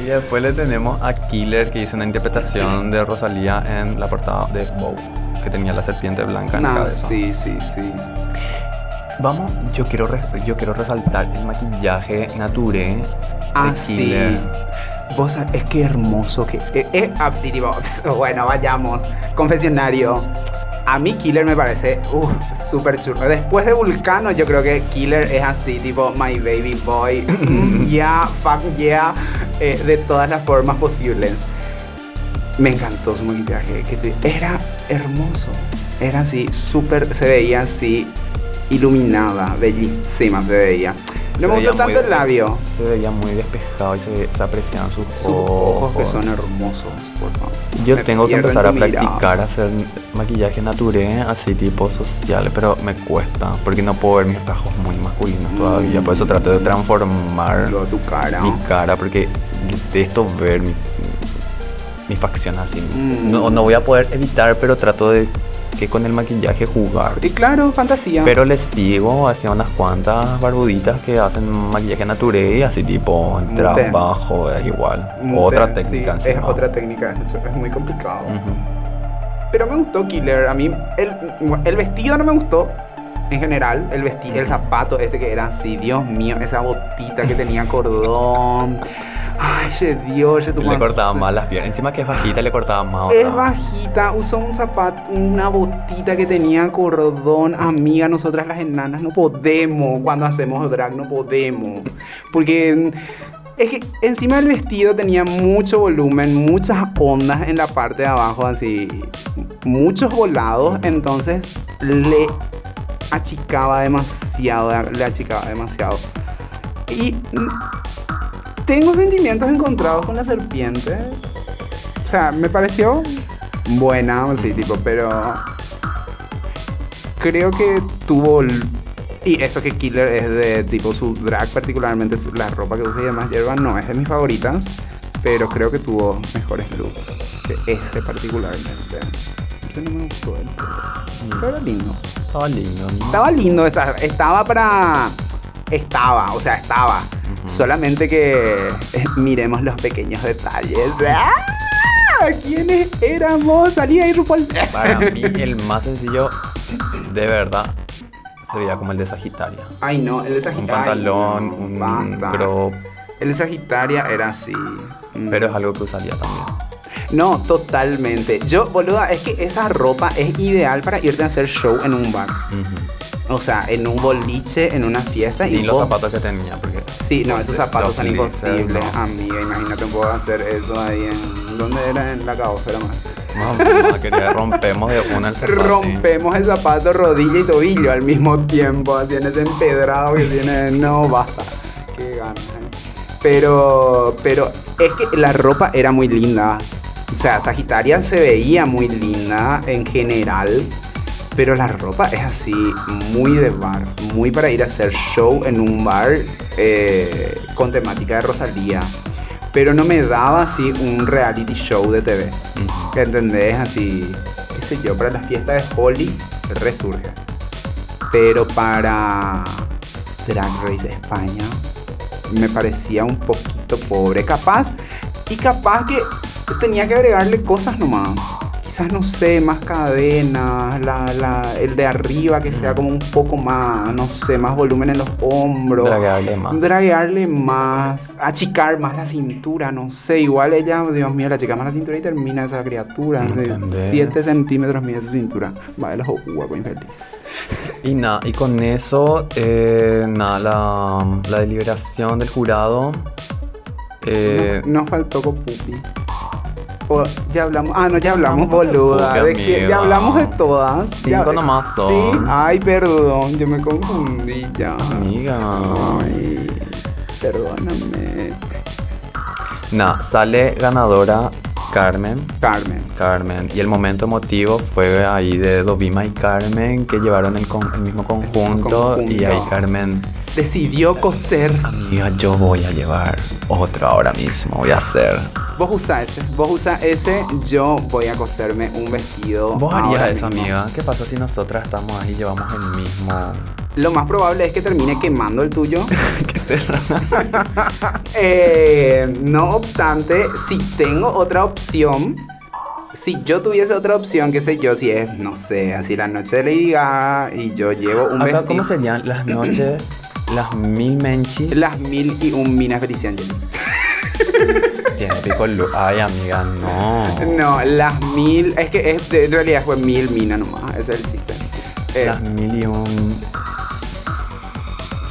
Y después le tenemos a Killer, que hizo una interpretación de Rosalía en la portada de Vogue, que tenía la serpiente blanca en nah, la cabeza. Sí, sí, sí. Vamos, yo quiero, re- yo quiero resaltar el maquillaje naturé ah, de Killer. Sí. Vos, es que hermoso que es, es absurdo. Bueno, vayamos. Confesionario. A mí Killer me parece uh, súper churro. Después de Vulcano, yo creo que Killer es así, tipo my baby boy. Yeah, fuck yeah. Eh, de todas las formas posibles. Me encantó su maquillaje. Que te, era hermoso. Era así, súper. Se veía así, iluminada, bellísima se veía. No me gustó tanto el labio. Se veía muy despejado y se, se apreciaban sus, sus ojos, ojos. que son hermosos, por favor. Yo me tengo que empezar a practicar hacer maquillaje naturé, así tipo social, pero me cuesta, porque no puedo ver mis rasgos muy masculinos mm. todavía. Por eso trato de transformar tu cara. mi cara, porque detesto ver mi, mis facciones así. Mm. No, no voy a poder evitar, pero trato de... que con el maquillaje jugar. Y claro, fantasía. Pero les sigo hacia unas cuantas barbuditas que hacen maquillaje naturé, así tipo trabajo, es igual. Mute, otra técnica sí, encima. Es otra técnica, es muy complicado. Uh-huh. Pero me gustó Killer, a mí el, el vestido no me gustó. En general, el vestido, el zapato este que era así, Dios mío, esa botita que tenía cordón. Ay, che Dios, che tu Le cortaba más las piernas. Encima que es bajita, le cortaba más otra. Es bajita, usó un zapato, una botita que tenía cordón. Amiga, nosotras las enanas no podemos, cuando hacemos drag no podemos. Porque... es que encima del vestido tenía mucho volumen, muchas ondas en la parte de abajo, así, muchos volados, entonces le achicaba demasiado, le achicaba demasiado. Y tengo sentimientos encontrados con la serpiente. O sea, me pareció buena, así tipo, pero creo que tuvo... Y eso que Killer es de tipo su drag, particularmente su, la ropa que usa y demás hierbas, no es de mis favoritas, pero creo que tuvo mejores looks que ese particularmente. Ese no me gustó el todo. Pero era lindo. Estaba lindo, ¿no? Estaba lindo, esa, estaba para... Estaba, o sea, estaba. Uh-huh. Solamente que miremos los pequeños detalles. ¡Ah! ¿Quiénes éramos? Salí ahí, RuPaul. Para mí, el más sencillo, de verdad, se veía como el de Sagitaria. Ay, no, el de Sagitaria. Un pantalón, un banda. Crop. El de Sagitaria era así. Pero es algo que usaría también. No, totalmente. Yo, boluda, es que esa ropa es ideal para irte a hacer show en un bar. Uh-huh. O sea, en un boliche, en una fiesta. Sí, y los vos... zapatos que tenía, porque... Sí, no, esos zapatos son imposibles, no. Amiga, imagínate, puedo hacer eso ahí en... ¿Dónde era? En la cabofera más. Mamá, que rompemos de una el zapato. Rompemos el zapato, rodilla y tobillo al mismo tiempo, así en ese empedrado que tiene. No, basta. Qué gana. Pero, pero es que la ropa era muy linda. O sea, Sagitaria se veía muy linda en general, pero la ropa es así, muy de bar, muy para ir a hacer show en un bar eh, con temática de Rosalía. Pero no me daba así un reality show de T V. Uh-huh. ¿Entendés? Así, qué sé yo, para las fiestas de Holly resurge. Pero para Drag Race España me parecía un poquito pobre. Capaz, y capaz que tenía que agregarle cosas nomás. Quizás, no sé, más cadenas, la, la, el de arriba que sea como un poco más, no sé, más volumen en los hombros. Draguearle más. Draguearle más, achicar más la cintura, no sé. Igual ella, Dios mío, la achica más la cintura y termina esa criatura. ¿Entendés? siete centímetros mide su cintura. Vale, los huevos infeliz. Y nada, y con eso, eh, nada, la, la deliberación del jurado. Eh, nos, nos faltó con Pupi. O, ya hablamos, ah no, ya hablamos, boluda, de que ya hablamos de todas. Cinco ya, nomás son. Sí, ay, perdón, yo me confundí ya. Amiga. Ay, perdóname. Nah, sale ganadora Carmen. Carmen. Carmen. Y el momento emotivo fue ahí de Dovima y Carmen, que llevaron el, con, el, mismo conjunto, el mismo conjunto y ahí Carmen decidió coser. Amiga, yo voy a llevar otro ahora mismo, voy a hacer. Vos usa ese, vos usa ese, yo voy a coserme un vestido. ¿Vos harías eso, amiga? ¿Qué pasa si nosotras estamos ahí y llevamos el mismo? Lo más probable es que termine quemando el tuyo. Qué perra. eh, no obstante, si tengo otra opción, si yo tuviese otra opción, qué sé yo, si es, no sé, así la noche de Lady Gaga y yo llevo un acá, vestido. ¿Cómo serían las noches, las mil menchis? Las mil y un minas Feliz Angel. Tiene pico luz. Ay, amiga, no. No, las mil, es que es, en realidad fue mil minas nomás, ese es el chiste. Eh, las million.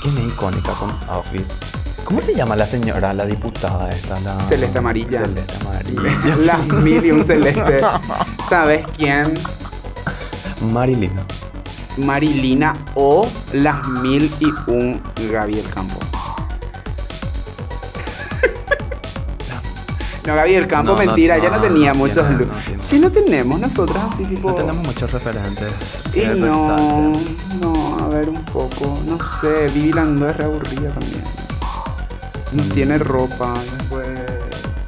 ¿Quién es icónica con outfit? ¿Cómo se llama la señora, la diputada esta? La... Celeste Amarilla. Celeste Amarilla. Las million Celeste. ¿Sabes quién? Marilina. Marilina o las mil y un Gabriel Campo. No, Gabriel Campo, no, mentira, no, ya no tenía no, muchos tiene, looks. No, sí, no tenemos nosotras así tipo... No tenemos muchos referentes. Y no, no, a ver un poco, no sé, Vivi Landó es re aburrida también. No mm. tiene ropa, después...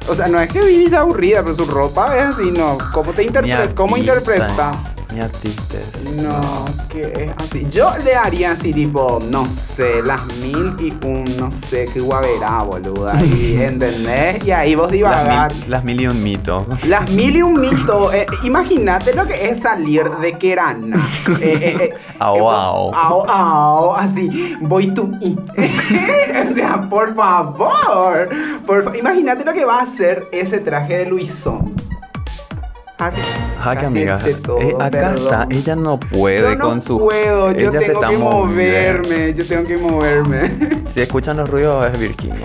O sea, no es que Vivi sea aburrida, pero su ropa es así, no. ¿Cómo te interpretas? ¿Cómo interpretas? Ni artistas. No, no, que es así. Yo le haría así tipo, no sé, las mil y un, no sé, qué guaverá, boluda. Y, ¿entendés? Y ahí vos divagar. Las mil, las mil y un mito. Las mil y un mito. Eh, Imagínate lo que es salir de Querana. Eh, eh, eh, au, eh, au. Au, au. Así, voy tú. O sea, por favor. Por fa- Imagínate lo que va a hacer ese traje de Luisón. Hack, Hack amiga. Todo, eh, acá perdón. Está, ella no puede yo no con su. No puedo, yo ella tengo que moviendo. moverme, yo tengo que moverme. Si escuchan los ruidos es Virginia.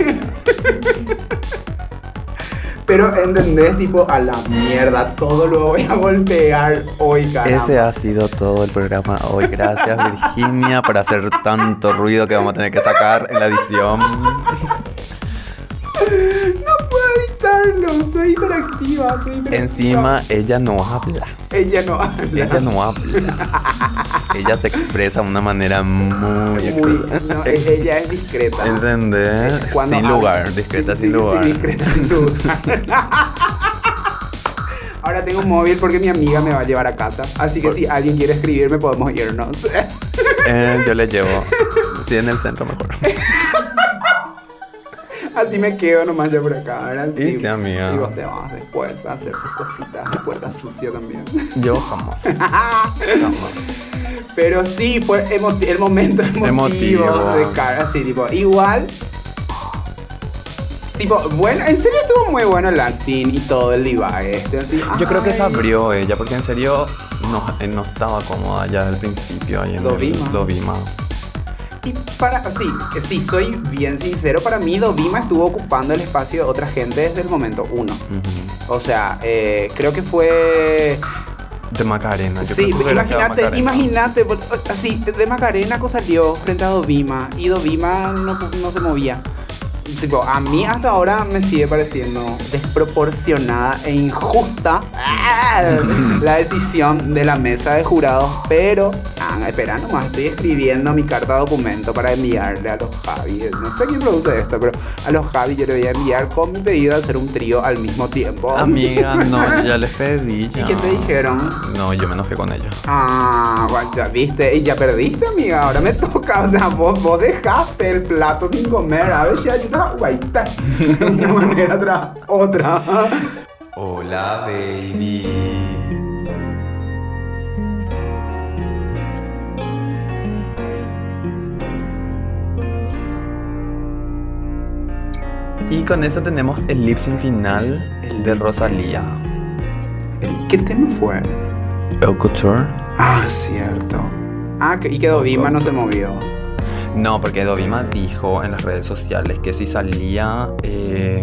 Pero entendés, tipo, a la mierda, todo lo voy a golpear hoy, caramba. Ese ha sido todo el programa hoy. Gracias, Virginia, por hacer tanto ruido que vamos a tener que sacar en la edición. No puedo evitarlo, soy hiperactiva, soy hiperactiva. Encima, ella no habla. Ella no habla. Ella no habla. Ella se expresa de una manera muy... muy no, ella es discreta. ¿Entendés? Cuando sin lugar, habla, discreta sí, sin sí, lugar. Sí, discreta sin lugar. Ahora tengo un móvil porque mi amiga me va a llevar a casa. Así que Por... si alguien quiere escribirme, podemos irnos. Eh, yo le llevo. Sí, en el centro mejor. Así me quedo nomás yo por acá, ¿verdad? Sí, sí, amiga. Y vos te vas después a hacer tus cositas de puerta sucia también. Yo jamás. Jamás. Pero sí, fue emo- el momento emotivo, emotivo. De cara, así, tipo, igual. Tipo, bueno, en serio estuvo muy bueno el acting y todo el divague este, así. Yo creo que se abrió ella, porque en serio no, no estaba cómoda ya desde el principio. Ahí en Dovima. El Dovima. Y para, sí, sí, soy bien sincero, para mí Dovima estuvo ocupando el espacio de otra gente desde el momento uno. Uh-huh. O sea, eh, creo que fue... de Macarena. Yo sí, imagínate, imagínate, así, de Macarena salió frente a Dovima y Dovima no, no se movía. Tipo, a mí hasta ahora me sigue pareciendo desproporcionada e injusta la decisión de la mesa de jurados, pero ah, espera nomás, estoy escribiendo mi carta de documento para enviarle a los Javi, no sé quién produce esto, pero a los Javi yo le voy a enviar con mi pedido de hacer un trío al mismo tiempo. Amiga, no, ya les pedí ya. ¿Y qué te dijeron? No, yo me enojé con ellos. Ah, bueno, ya viste, y ya perdiste, amiga, ahora me toca, o sea, vos, vos dejaste el plato sin comer, a ver si ayuda. De una manera tras otra. Hola, baby. Y con eso tenemos el lip sync final el de Rosalía. ¿El qué tema fue? El Couture. Ah, cierto. Ah, y que Dovima no se movió. No, porque Dovima dijo en las redes sociales que si salía eh,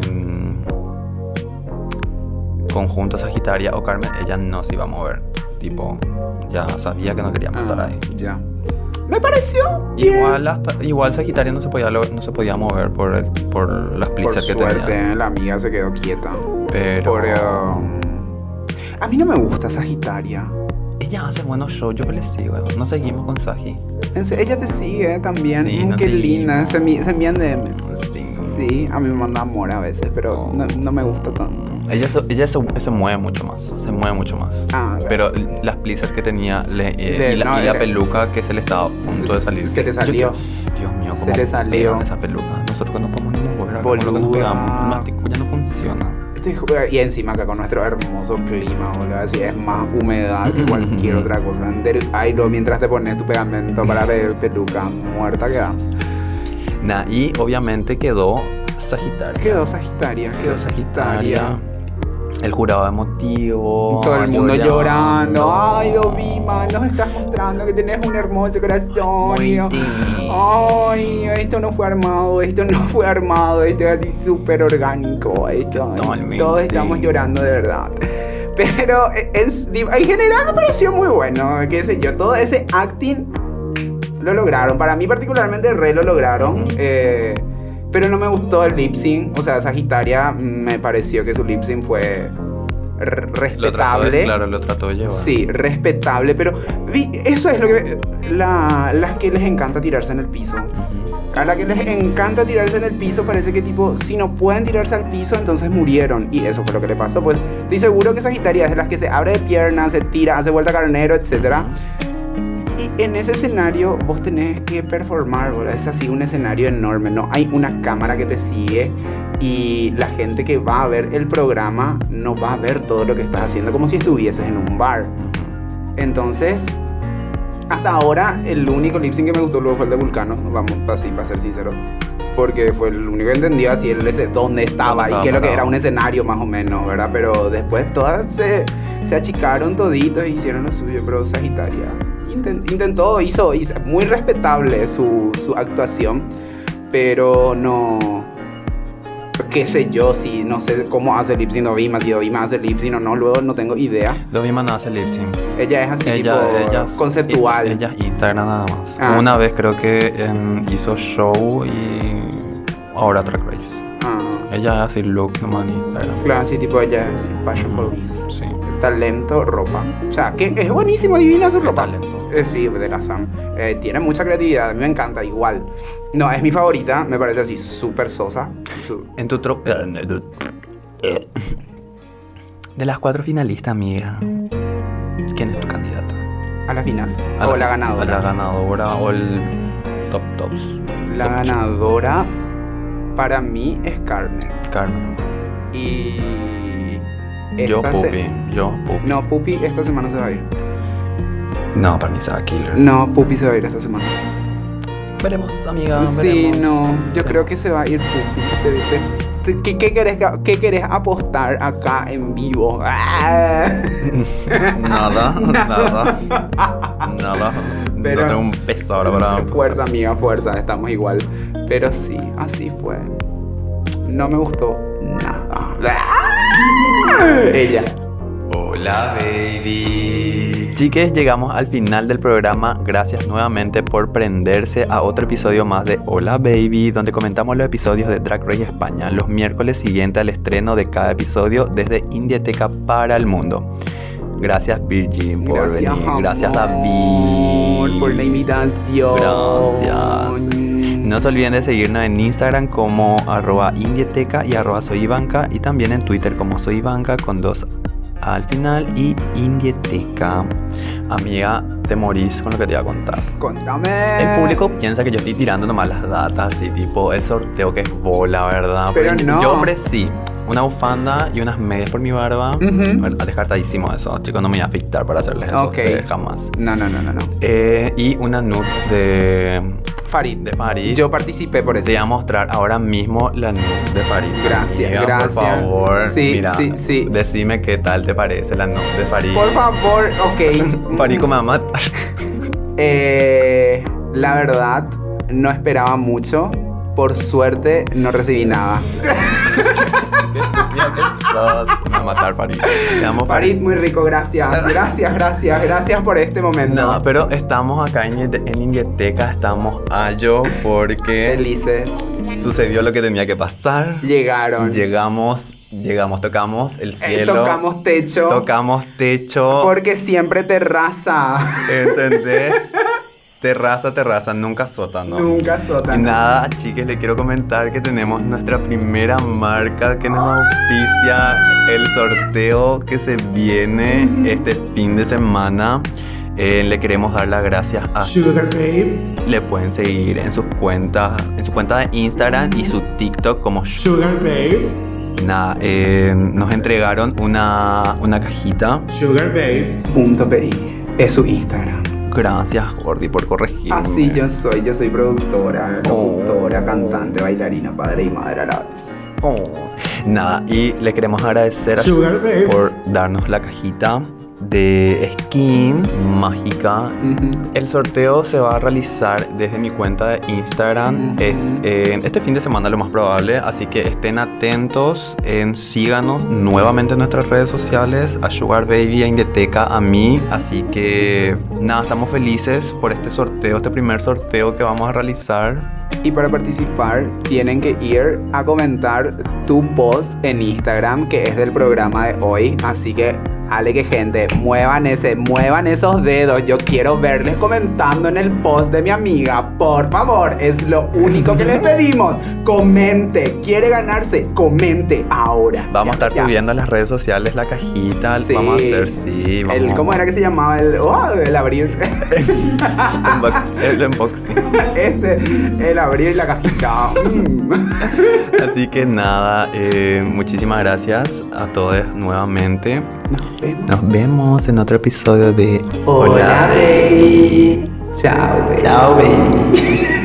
conjunto Sagitaria o Carmen, ella no se iba a mover. Tipo, ya sabía que no quería matar ahí. Ya. Yeah. Me pareció igual, hasta, igual Sagitaria no se podía no se podía mover por el, por las plisas que tenía. Por suerte la amiga se quedó quieta. Pero por, uh, a mí no me gusta Sagitaria. Ella hace buenos shows, yo le sigo. No seguimos con Sagi. Ella te sigue también. Sí, mm, no qué linda. Se envían de... Sí. Sí, a mí me manda amor a veces, pero oh. no, no me gusta tanto. Ella, ella se, se mueve mucho más, se mueve mucho más. Ah, pero verdad. Las plisas que tenía le, eh, de, y, la, no, y la peluca que se le estaba a punto de salir. Se le salió. Que, Dios mío, cómo se le salió esa peluca. Nosotros no podemos ni mover, como lo que nos pegamos. Matico ya no funciona. Y encima acá con nuestro hermoso clima, boludo, así es más humedad que cualquier otra cosa. Ay, no, mientras te pones tu pegamento para ver peluca, muerta quedas. Nah, y obviamente quedó Sagitaria. Quedó Sagitaria, quedó Sagitaria. El jurado emotivo. Todo el mundo llorando. llorando. Ay, Dovima, nos estás mostrando que tenés un hermoso corazón. Muy Ay, esto no fue armado, esto no fue armado, esto es así súper orgánico. Esto, todos estamos llorando de verdad. Pero es, en general me pareció muy bueno, qué sé yo, todo ese acting lo lograron. Para mí particularmente re lo lograron. Uh-huh. Eh... Pero no me gustó el lip sync, o sea, Sagitaria me pareció que su lip sync fue r- respetable. Claro, lo trató de llevar. Sí, respetable, pero vi, eso es lo que... La, las que les encanta tirarse en el piso. Uh-huh. A las que les encanta tirarse en el piso parece que tipo, si no pueden tirarse al piso, entonces murieron. Y eso fue lo que le pasó, pues estoy seguro que Sagitaria es de las que se abre de piernas, se tira, hace vuelta carnero, etcétera. Uh-huh. Y en ese escenario vos tenés que performar, ¿verdad? Es así un escenario enorme, ¿no? Hay una cámara que te sigue y la gente que va a ver el programa no va a ver todo lo que estás haciendo, como si estuvieses en un bar. Entonces, hasta ahora el único lip sync que me gustó luego fue el de Vulcano, vamos, así, para ser sinceros. Porque fue el único que entendió así el ese, dónde estaba y qué es lo que era un escenario más o menos, ¿verdad? Pero después todas se, se achicaron toditos e hicieron lo suyo, pero Sagitaria... Intentó, hizo, hizo muy respetable su, su actuación, pero no, qué sé yo, si no sé cómo hace lip sync Dovima, si Dovima hace lip sync o no, luego no tengo idea. Dovima no hace lip sync. Ella es así, ella, tipo ella es, conceptual. Ella es Instagram nada más. Ah. Una vez creo que em, hizo show y ahora Drag Race. Ah. Ella es así look nomás en Instagram. Claro, así tipo ella es fashion police. Mm, sí. Talento, ropa. O sea, que es buenísimo, divina su ropa. Talento. Eh, sí, de la Sam. Eh, tiene mucha creatividad, a mí me encanta, igual. No, es mi favorita, me parece así súper sosa. En tu tro... De las cuatro finalistas, amiga, ¿quién es tu candidata? A la final. A o la, la ganadora. A la ganadora o el top tops. La top ganadora top. Para mí es Carmen. Carmen. Y... Yo Pupi, se... yo Pupi. No, Pupi esta semana se va a ir. No, para mí se va a Killer. No, Pupi se va a ir esta semana. Veremos, amiga, sí, veremos. Sí, no, yo creo que se va a ir Pupi. ¿Qué, qué, querés, qué querés apostar acá en vivo? nada, nada, nada. Pero no tengo un peso ahora para... Fuerza, amiga, fuerza, estamos igual. Pero sí, así fue. No me gustó nada. Ella. Hola, baby. Chiques, llegamos al final del programa. Gracias nuevamente por prenderse a otro episodio más de Hola, Baby, donde comentamos los episodios de Drag Race España los miércoles siguientes al estreno de cada episodio desde Indieteca para el mundo. Gracias, Virgin, por Gracias, venir. Amor. Gracias, David, por la invitación. Gracias. No se olviden de seguirnos en Instagram como arroba Indieteca y arroba soy Ivanka, y también en Twitter como soy Ivanka con dos A al final y Indieteca. Amiga, te morís con lo que te iba a contar. Contame. El público piensa que yo estoy tirando nomás las datas y tipo el sorteo que es bola, ¿verdad? Pero porque no. Yo ofrecí una bufanda y unas medias por mi barba. Uh-huh. Descartadísimo eso, chicos. No me voy a afectar para hacerles eso. Okay. Jamás. No, no, no, no, no. Eh, y una nude de Farid. De Farid. Yo participé por eso. Te voy a mostrar ahora mismo la nude de Farid. Gracias, amiga, gracias. Por favor. Sí, mira, sí, sí. Decime qué tal te parece la nude de Farid. Por favor, ok. Farid, ¿cómo me va a matar? eh, la verdad, no esperaba mucho. Por suerte, no recibí nada. Mira, ¿qué sos? Me va a matar, Farid. Te amo, Farid. Farid, muy rico, gracias. Gracias, gracias, gracias por este momento. No, pero estamos acá en, en Indieteca, estamos ayo porque... Felices. Sucedió lo que tenía que pasar. Llegaron. Llegamos, llegamos, tocamos el cielo. Eh, tocamos techo. Tocamos techo. Porque siempre terraza. ¿Entendés? Terraza, terraza, nunca sótano. Nunca sótano. Y nada, chiques, le quiero comentar que tenemos nuestra primera marca que nos auspicia el sorteo que se viene este fin de semana. Eh, le queremos dar las gracias a Sugar Babe. Le pueden seguir en sus cuentas, en su cuenta de Instagram y su TikTok como Sugar Babe. Nada, eh, nos entregaron una, una cajita. Sugar Babe punto p i es su Instagram. Gracias, Jordi, por corregirme. Así yo soy, yo soy productora, productora, oh, cantante, bailarina, padre y madre a la vez. Oh. Nada, y le queremos agradecer a Sugar Babe por darnos la cajita de skin mágica. Uh-huh. El sorteo se va a realizar desde mi cuenta de Instagram. Uh-huh. este, eh, este fin de semana lo más probable, así que estén atentos, eh, síganos nuevamente en nuestras redes sociales, a Sugar Baby, a Indieteca, a mí, así que nada, estamos felices por este sorteo, este primer sorteo que vamos a realizar. Y para participar tienen que ir a comentar tu post en Instagram que es del programa de hoy, así que ale que gente, muevan ese, muevan esos dedos. Yo quiero verles comentando en el post de mi amiga. Por favor, es lo único que les pedimos. Comente, quiere ganarse, comente ahora. Vamos ya, a estar ya. Subiendo en las redes sociales la cajita. Sí. Vamos a hacer, sí. Vamos. El, ¿cómo era que se llamaba? El, oh, el abrir. El unboxing. Ese, el abrir la cajita. Así que nada, eh, muchísimas gracias a todos nuevamente. Nos vemos. Nos vemos en otro episodio de Hola, Hola Baby. Baby. Chao, baby. Chao, baby.